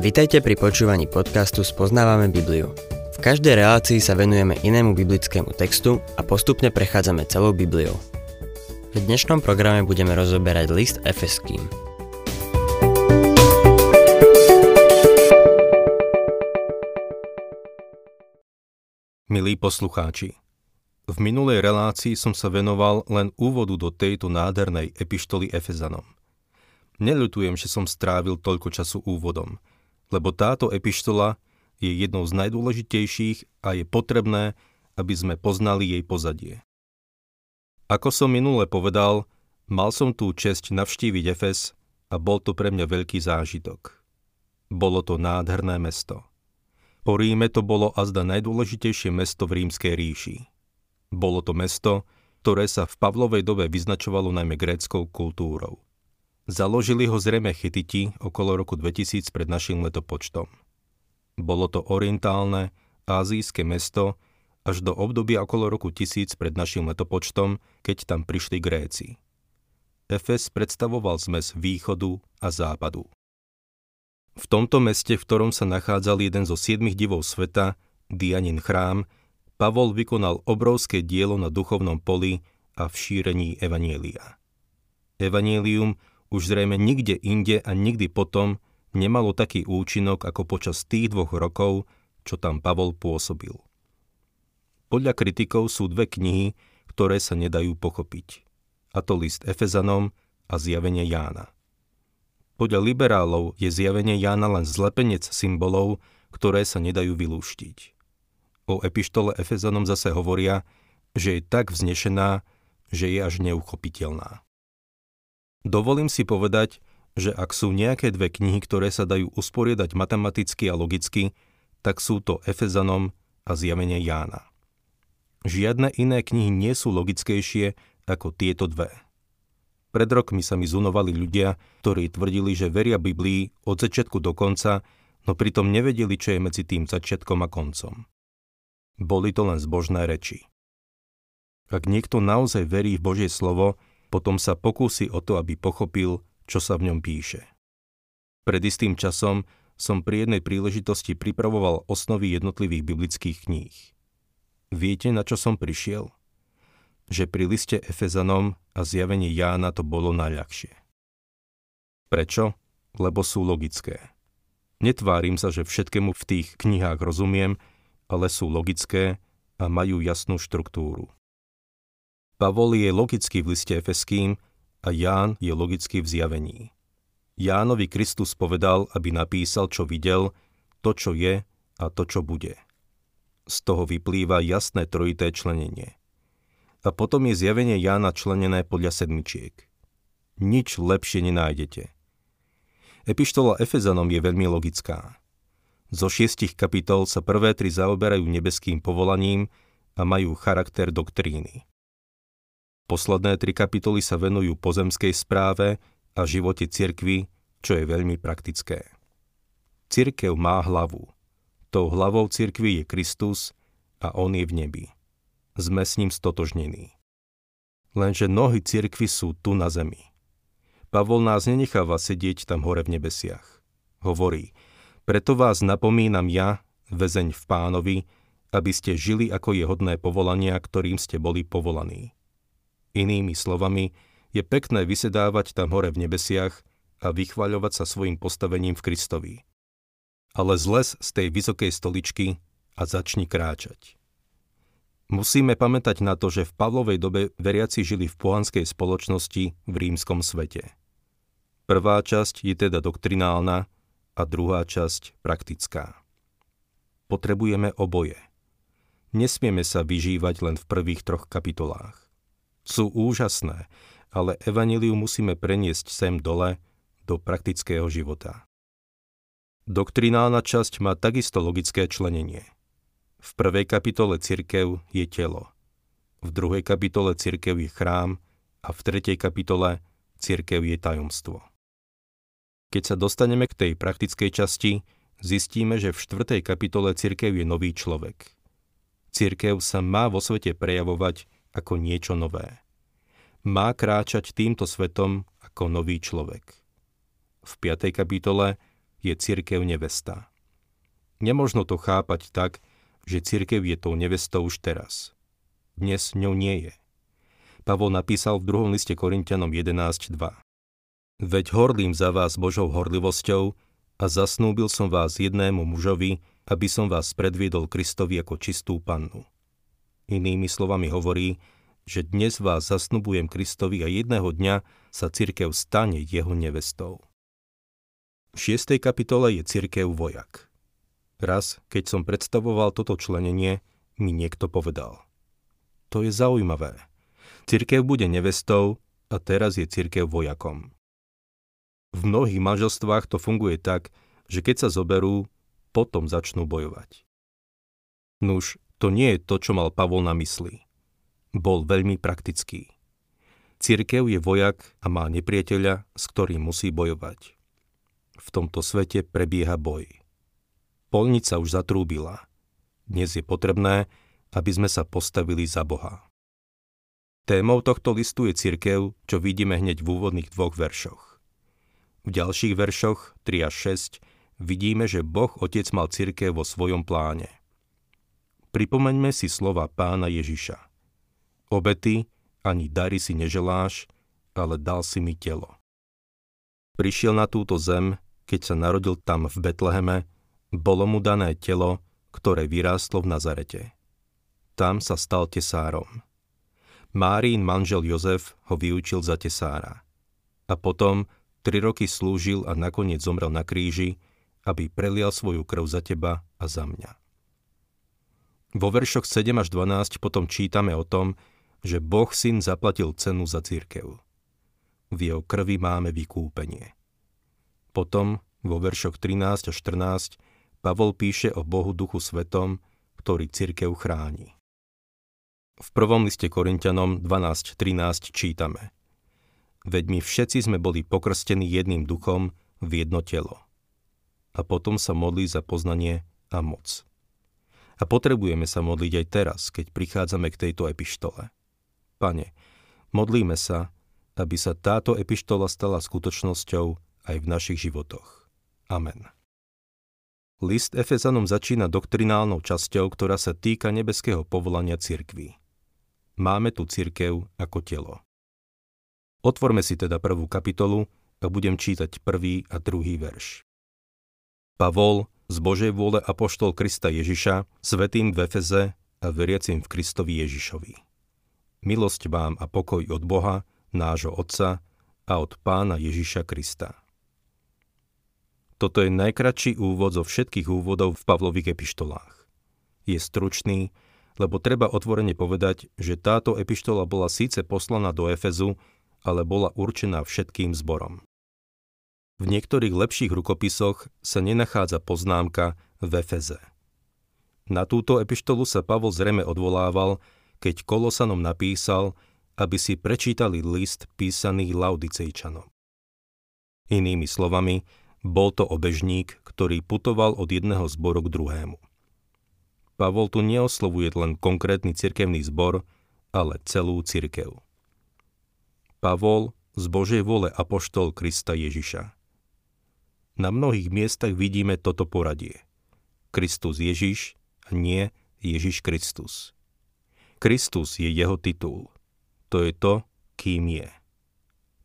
Vitajte pri počúvaní podcastu Poznávame Bibliu. V každej relácii sa venujeme inému biblickému textu a postupne prechádzame celou Bibliou. V dnešnom programe budeme rozoberať list Efeským. Milí poslucháči, v minulej relácii som sa venoval len úvodu do tejto nádhernej epištoly Efezanom. Neľutujem, že som strávil toľko času úvodom, lebo táto epištola je jednou z najdôležitejších a je potrebné, aby sme poznali jej pozadie. Ako som minule povedal, mal som tú česť navštíviť Efez a bol to pre mňa veľký zážitok. Bolo to nádherné mesto. Po Ríme to bolo azda najdôležitejšie mesto v Rímskej ríši. Bolo to mesto, ktoré sa v Pavlovej dobe vyznačovalo najmä gréckou kultúrou. Založili ho zrejme Chetiti okolo roku 2000 pred našim letopočtom. Bolo to orientálne, ázijské mesto až do obdobia okolo roku 1000 pred našim letopočtom, keď tam prišli Gréci. Efez predstavoval zmes východu a západu. V tomto meste, v ktorom sa nachádzal jeden zo 7 divov sveta, Dianin chrám, Pavol vykonal obrovské dielo na duchovnom poli a v šírení evanjelia. Evanjelium už zrejme nikde inde a nikdy potom nemalo taký účinok ako počas tých 2 rokov, čo tam Pavol pôsobil. Podľa kritikov sú 2 knihy, ktoré sa nedajú pochopiť. A to list Efezanom a Zjavenie Jána. Podľa liberálov je Zjavenie Jána len zlepenec symbolov, ktoré sa nedajú vylúštiť. O epištole Efezanom zase hovoria, že je tak vznešená, že je až neuchopiteľná. Dovolím si povedať, že ak sú nejaké 2 knihy, ktoré sa dajú usporiadať matematicky a logicky, tak sú to Efezanom a Zjavenie Jána. Žiadne iné knihy nie sú logickejšie ako tieto 2. Pred rokmi sa mi zunovali ľudia, ktorí tvrdili, že veria Biblii od začiatku do konca, no pritom nevedeli, čo je medzi tým začiatkom a koncom. Boli to len zbožné reči. Ak niekto naozaj verí v Božie slovo, potom sa pokúsi o to, aby pochopil, čo sa v ňom píše. Pred istým časom som pri jednej príležitosti pripravoval osnovy jednotlivých biblických kníh. Viete, na čo som prišiel? Že pri liste Efezanom a Zjavení Jána to bolo najľahšie. Prečo? Lebo sú logické. Netvárim sa, že všetkému v tých knihách rozumiem, ale sú logické a majú jasnú štruktúru. Pavol je logický v liste Efeským a Ján je logický v Zjavení. Jánovi Kristus povedal, aby napísal, čo videl, to, čo je a to, čo bude. Z toho vyplýva jasné trojité členenie. A potom je Zjavenie Jána členené podľa 7. Nič lepšie nenájdete. Epištola Efezanom je veľmi logická. Zo 6 kapitol sa prvé 3 zaoberajú nebeským povolaním a majú charakter doktríny. Posledné 3 kapitoly sa venujú pozemskej správe a živote cirkvi, čo je veľmi praktické. Cirkev má hlavu. Tou hlavou cirkvi je Kristus a on je v nebi. Sme s ním stotožnení. Lenže nohy cirkvi sú tu na zemi. Pavol nás nenecháva sedieť tam hore v nebesiach. Hovorí: preto vás napomínam ja, väzeň v Pánovi, aby ste žili ako je hodné povolania, ktorým ste boli povolaní. Inými slovami, je pekné vysedávať tam hore v nebesiach a vychvaľovať sa svojim postavením v Kristovi. Ale zles z tej vysokej stoličky a začni kráčať. Musíme pamätať na to, že v Pavlovej dobe veriaci žili v pohanskej spoločnosti v rímskom svete. Prvá časť je teda doktrinálna, a druhá časť praktická. Potrebujeme oboje. Nesmieme sa vyžívať len v prvých 3 kapitolách. Sú úžasné, ale evanjelium musíme preniesť sem dole do praktického života. Doktrinálna časť má takisto logické členenie. V 1. kapitole cirkev je telo, v 2. kapitole cirkev je chrám a v 3. kapitole cirkev je tajomstvo. Keď sa dostaneme k tej praktickej časti, zistíme, že v 4. kapitole cirkev je nový človek. Cirkev sa má vo svete prejavovať ako niečo nové. Má kráčať týmto svetom ako nový človek. v 5. kapitole, je cirkev nevesta. Nemožno to chápať tak, že cirkev je tou nevestou už teraz. Dnes ňou nie je. Pavol napísal v 2. liste Korinťanom 11.2. Veď horlím za vás Božou horlivosťou a zasnúbil som vás jednému mužovi, aby som vás predviedol Kristovi ako čistú pannu. Inými slovami hovorí, že dnes vás zasnubujem Kristovi a jedného dňa sa cirkev stane jeho nevestou. V 6. kapitole je cirkev vojak. Raz, keď som predstavoval toto členenie, mi niekto povedal. To je zaujímavé. Cirkev bude nevestou a teraz je cirkev vojakom. V mnohých manželstvách to funguje tak, že keď sa zoberú, potom začnú bojovať. Nuž, to nie je to, čo mal Pavol na mysli. Bol veľmi praktický. Cirkev je vojak a má nepriateľa, s ktorým musí bojovať. V tomto svete prebieha boj. Poľnica už zatrúbila. Dnes je potrebné, aby sme sa postavili za Boha. Témou tohto listu je cirkev, čo vidíme hneď v úvodných dvoch veršoch. V ďalších veršoch 3 až 6 vidíme, že Boh Otec mal cirkev vo svojom pláne. Pripomeňme si slova Pána Ježiša. Obety ani dary si neželáš, ale dal si mi telo. Prišiel na túto zem, keď sa narodil tam v Betleheme, bolo mu dané telo, ktoré vyrástlo v Nazarete. Tam sa stal tesárom. Márín manžel Jozef ho vyučil za tesára. A potom 3 roky slúžil a nakoniec zomrel na kríži, aby prelial svoju krv za teba a za mňa. Vo veršoch 7 až 12 potom čítame o tom, že Boh Syn zaplatil cenu za cirkev. V jeho krvi máme vykúpenie. Potom, vo veršoch 13 a 14, Pavol píše o Bohu Duchu Svetom, ktorý cirkev chráni. V 1. liste Korinťanom 12.13 čítame: Veď my všetci sme boli pokrstení jedným duchom v jedno telo. A potom sa modlí za poznanie a moc. A potrebujeme sa modliť aj teraz, keď prichádzame k tejto epištole. Pane, modlíme sa, aby sa táto epištola stala skutočnosťou aj v našich životoch. Amen. List Efezanom začína doktrinálnou časťou, ktorá sa týka nebeského povolania cirkvi. Máme tu cirkev ako telo. Otvorme si teda 1. kapitolu a budem čítať 1. a 2. verš. Pavol, z Božej vôle apoštol Krista Ježiša, svätým v Efeze a veriacim v Kristovi Ježišovi. Milosť vám a pokoj od Boha, nášho Otca a od Pána Ježiša Krista. Toto je najkratší úvod zo všetkých úvodov v Pavlových epištolách. Je stručný, lebo treba otvorene povedať, že táto epištola bola síce poslaná do Efezu, ale bola určená všetkým zborom. V niektorých lepších rukopisoch sa nenachádza poznámka v Efeze. Na túto epištolu sa Pavol zrejme odvolával, keď Kolosanom napísal, aby si prečítali list písaný Laudicejčanom. Inými slovami, bol to obežník, ktorý putoval od jedného zboru k druhému. Pavol tu neoslovuje len konkrétny cirkevný zbor, ale celú cirkev. Pavol, z Božej vôle apoštol Krista Ježiša. Na mnohých miestach vidíme toto poradie. Kristus Ježiš a nie Ježiš Kristus. Kristus je jeho titul. To je to, kým je.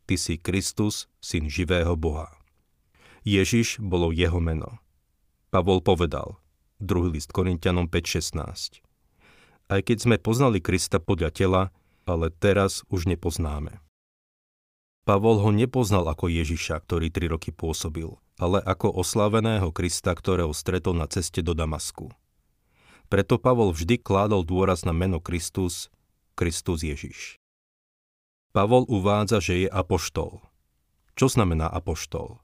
Ty si Kristus, syn živého Boha. Ježiš bolo jeho meno. Pavol povedal, 2. list Korinťanom 5.16. Aj keď sme poznali Krista podľa tela, ale teraz už nepoznáme. Pavol ho nepoznal ako Ježiša, ktorý 3 roky pôsobil, ale ako osláveného Krista, ktorého stretol na ceste do Damasku. Preto Pavol vždy kládol dôraz na meno Kristus, Kristus Ježiš. Pavol uvádza, že je apoštol. Čo znamená apoštol?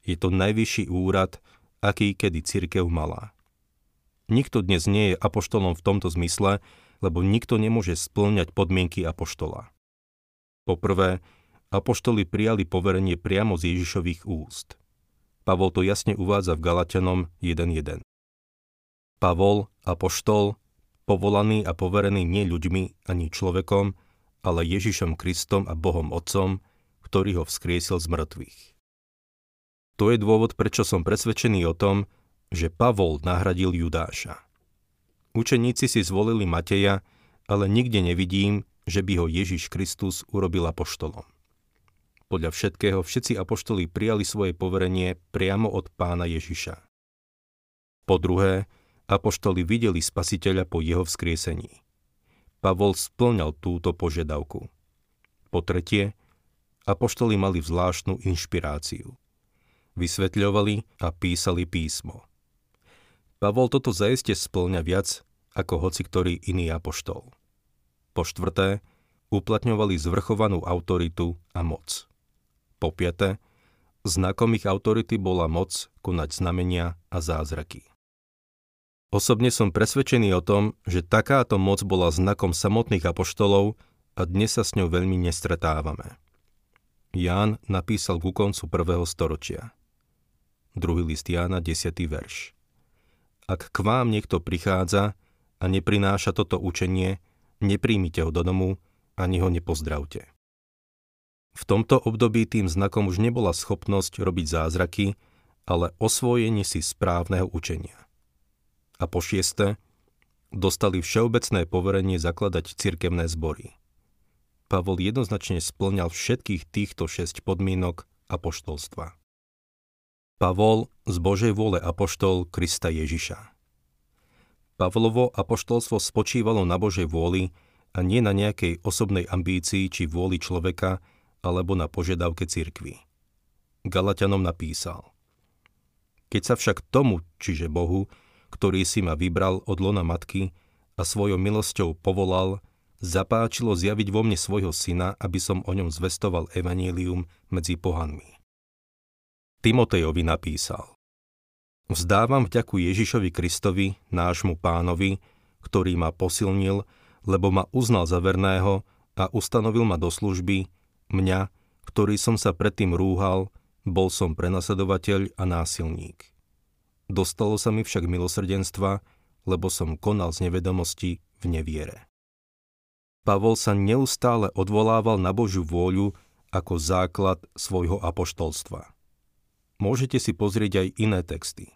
Je to najvyšší úrad, aký kedy cirkev mala. Nikto dnes nie je apoštolom v tomto zmysle, lebo nikto nemôže spĺňať podmienky apoštola. Poprvé, apoštoli prijali poverenie priamo z Ježišových úst. Pavol to jasne uvádza v Galatianom 1.1. Pavol, apoštol, povolaný a poverený nie ľuďmi ani človekom, ale Ježišom Kristom a Bohom Otcom, ktorý ho vzkriesil z mŕtvych. To je dôvod, prečo som presvedčený o tom, že Pavol nahradil Judáša. Učeníci si zvolili Mateja, ale nikde nevidím, že by ho Ježiš Kristus urobil apoštolom. Podľa všetkého všetci apoštoli prijali svoje poverenie priamo od Pána Ježiša. Po druhé, apoštoli videli Spasiteľa po jeho vzkriesení. Pavol splňal túto požiadavku. Po tretie, apoštoli mali zvláštnu inšpiráciu. Vysvetľovali a písali písmo. Pavol toto zaiste splňa viac ako hociktorý iný apoštol. Po štvrté, uplatňovali zvrchovanú autoritu a moc. Po piate, znakom ich autority bola moc konať znamenia a zázraky. Osobne som presvedčený o tom, že takáto moc bola znakom samotných apoštolov a dnes sa s ňou veľmi nestretávame. Ján napísal ku koncu 1. storočia. 2. list Jána, 10. verš. Ak k vám niekto prichádza a neprináša toto učenie, nepríjmite ho do domu, ani ho nepozdravte. V tomto období tým znakom už nebola schopnosť robiť zázraky, ale osvojenie si správneho učenia. A po šieste, dostali všeobecné poverenie zakladať cirkevné zbory. Pavol jednoznačne splňal všetkých týchto 6 podmienok apoštolstva. Pavol z Božej vôle apoštol Krista Ježiša. Pavlovo apoštolstvo spočívalo na Božej vôli a nie na nejakej osobnej ambícii či vôli človeka, alebo na požiadavke cirkvi. Galatianom napísal: Keď sa však tomu, čiže Bohu, ktorý si ma vybral od lona matky a svojou milosťou povolal, zapáčilo zjaviť vo mne svojho syna, aby som o ňom zvestoval evanjelium medzi pohanmi. Timotejovi napísal: Vzdávam vďaku Ježišovi Kristovi, nášmu Pánovi, ktorý ma posilnil, lebo ma uznal za verného a ustanovil ma do služby, mňa, ktorý som sa predtým rúhal, bol som prenasledovateľ a násilník. Dostalo sa mi však milosrdenstva, lebo som konal z nevedomosti v neviere. Pavol sa neustále odvolával na Božiu vôľu ako základ svojho apoštolstva. Môžete si pozrieť aj iné texty.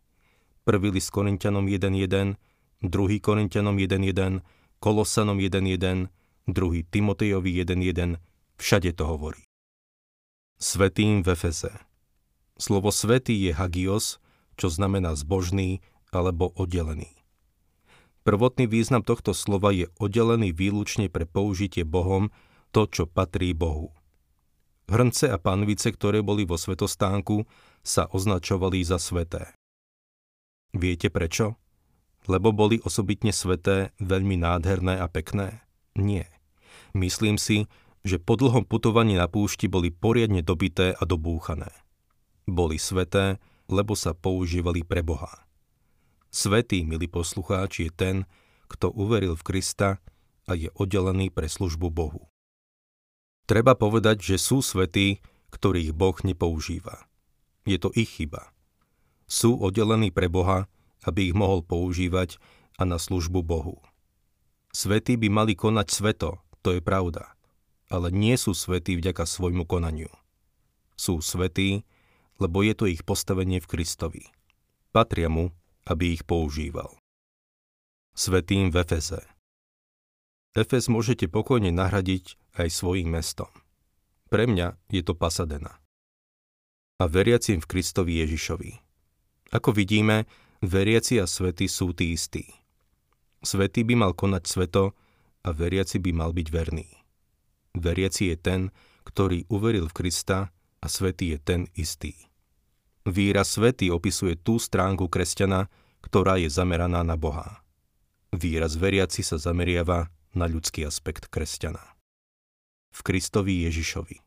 1. list Korinťanom 1.1, 2. Korinťanom 1.1, Kolosanom 1.1, 2. Timotejovi 1.1, všade to hovorí. Svätým v Efeze. Slovo svätý je hagios, čo znamená zbožný alebo oddelený. Prvotný význam tohto slova je oddelený výlučne pre použitie Bohom to, čo patrí Bohu. Hrnce a panvice, ktoré boli vo svetostánku, sa označovali za sväté. Viete prečo? Lebo boli osobitne sväté veľmi nádherné a pekné? Nie. Myslím si, že po dlhom putovaní na púšti boli poriadne dobité a dobúchané. Boli sväté, lebo sa používali pre Boha. Svätý, milí poslucháči, je ten, kto uveril v Krista a je oddelený pre službu Bohu. Treba povedať, že sú svätí, ktorých Boh nepoužíva. Je to ich chyba. Sú oddelení pre Boha, aby ich mohol používať a na službu Bohu. Svätí by mali konať sveto, to je pravda. Ale nie sú svätí vďaka svojmu konaniu. Sú svätí, lebo je to ich postavenie v Kristovi. Patria mu, aby ich používal. Svätým v Efeze. Efez môžete pokojne nahradiť aj svojím mestom. Pre mňa je to Pasadena. A veriacim v Kristovi Ježišovi. Ako vidíme, veriaci a svätí sú tí istí. Svätý by mal konať sveto a veriaci by mal byť verný. Veriaci je ten, ktorý uveril v Krista, a svätý je ten istý. Výraz svätý opisuje tú stránku kresťana, ktorá je zameraná na Boha. Výraz veriaci sa zameriava na ľudský aspekt kresťana. V Kristovi Ježišovi.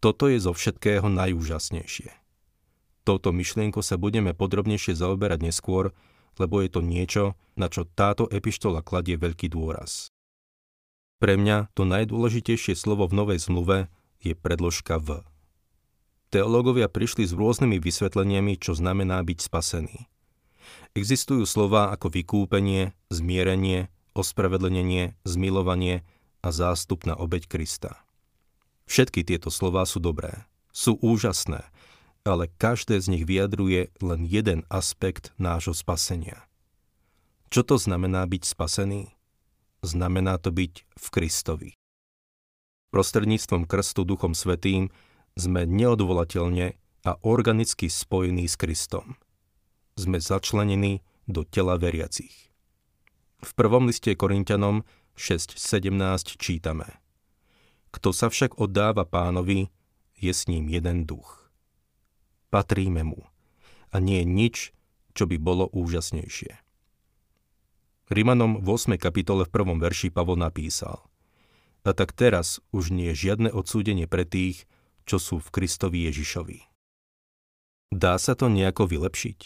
Toto je zo všetkého najúžasnejšie. Touto myšlienkou sa budeme podrobnejšie zaoberať neskôr, lebo je to niečo, na čo táto epištola kladie veľký dôraz. Pre mňa to najdôležitejšie slovo v Novej zmluve je predložka v. Teológovia prišli s rôznymi vysvetleniami, čo znamená byť spasený. Existujú slová ako vykúpenie, zmierenie, ospravedlnenie, zmilovanie a zástupná obeť Krista. Všetky tieto slová sú dobré, sú úžasné, ale každé z nich vyjadruje len jeden aspekt nášho spasenia. Čo to znamená byť spasený? Znamená to byť v Kristovi. Prostredníctvom krstu Duchom Svätým sme neodvolateľne a organicky spojení s Kristom. Sme začlenení do tela veriacich. V prvom liste Korinťanom 6.17 čítame: Kto sa však oddáva Pánovi, je s ním jeden duch. Patríme mu a nie je nič, čo by bolo úžasnejšie. Rímanom v 8. kapitole v 1. verši Pavol napísal: A tak teraz už nie je žiadne odsúdenie pre tých, čo sú v Kristovi Ježišovi. Dá sa to nejako vylepšiť?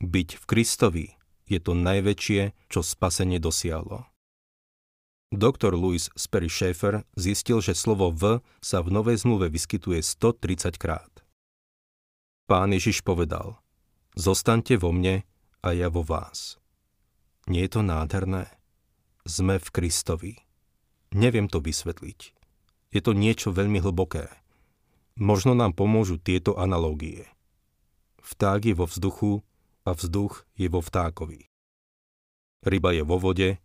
Byť v Kristovi je to najväčšie, čo spasenie dosiahlo. Doktor Louis Spary Schaeffer zistil, že slovo v sa v Novej zmluve vyskytuje 130 krát. Pán Ježiš povedal: Zostaňte vo mne a ja vo vás. Nie je to nádherné? Sme v Kristovi. Neviem to vysvetliť. Je to niečo veľmi hlboké. Možno nám pomôžu tieto analógie. Vták je vo vzduchu a vzduch je vo vtákovi. Ryba je vo vode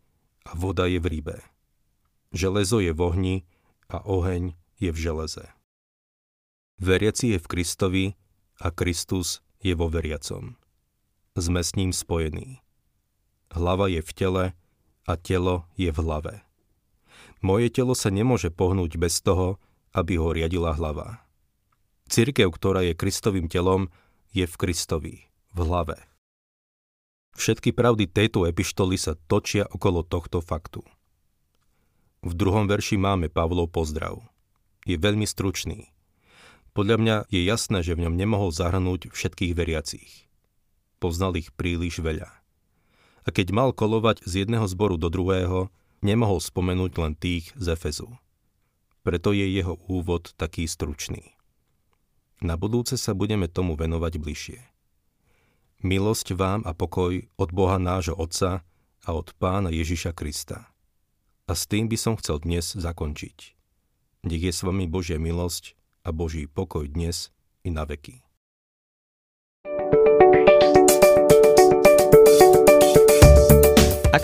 a voda je v rybe. Železo je v ohni a oheň je v železe. Veriaci je v Kristovi a Kristus je vo veriacom. Sme s ním spojení. Hlava je v tele a telo je v hlave. Moje telo sa nemôže pohnúť bez toho, aby ho riadila hlava. Cirkev, ktorá je Kristovým telom, je v Kristovi, v hlave. Všetky pravdy tejto epištoly sa točia okolo tohto faktu. V 2. verši máme Pavlov pozdrav. Je veľmi stručný. Podľa mňa je jasné, že v ňom nemohol zahrnúť všetkých veriacich. Poznal ich príliš veľa. A keď mal kolovať z jedného zboru do druhého, nemohol spomenúť len tých z Efezu. Preto je jeho úvod taký stručný. Na budúce sa budeme tomu venovať bližšie. Milosť vám a pokoj od Boha nášho Otca a od Pána Ježiša Krista. A s tým by som chcel dnes zakončiť. Nech je s vami Božia milosť a Boží pokoj dnes i na veky. Ak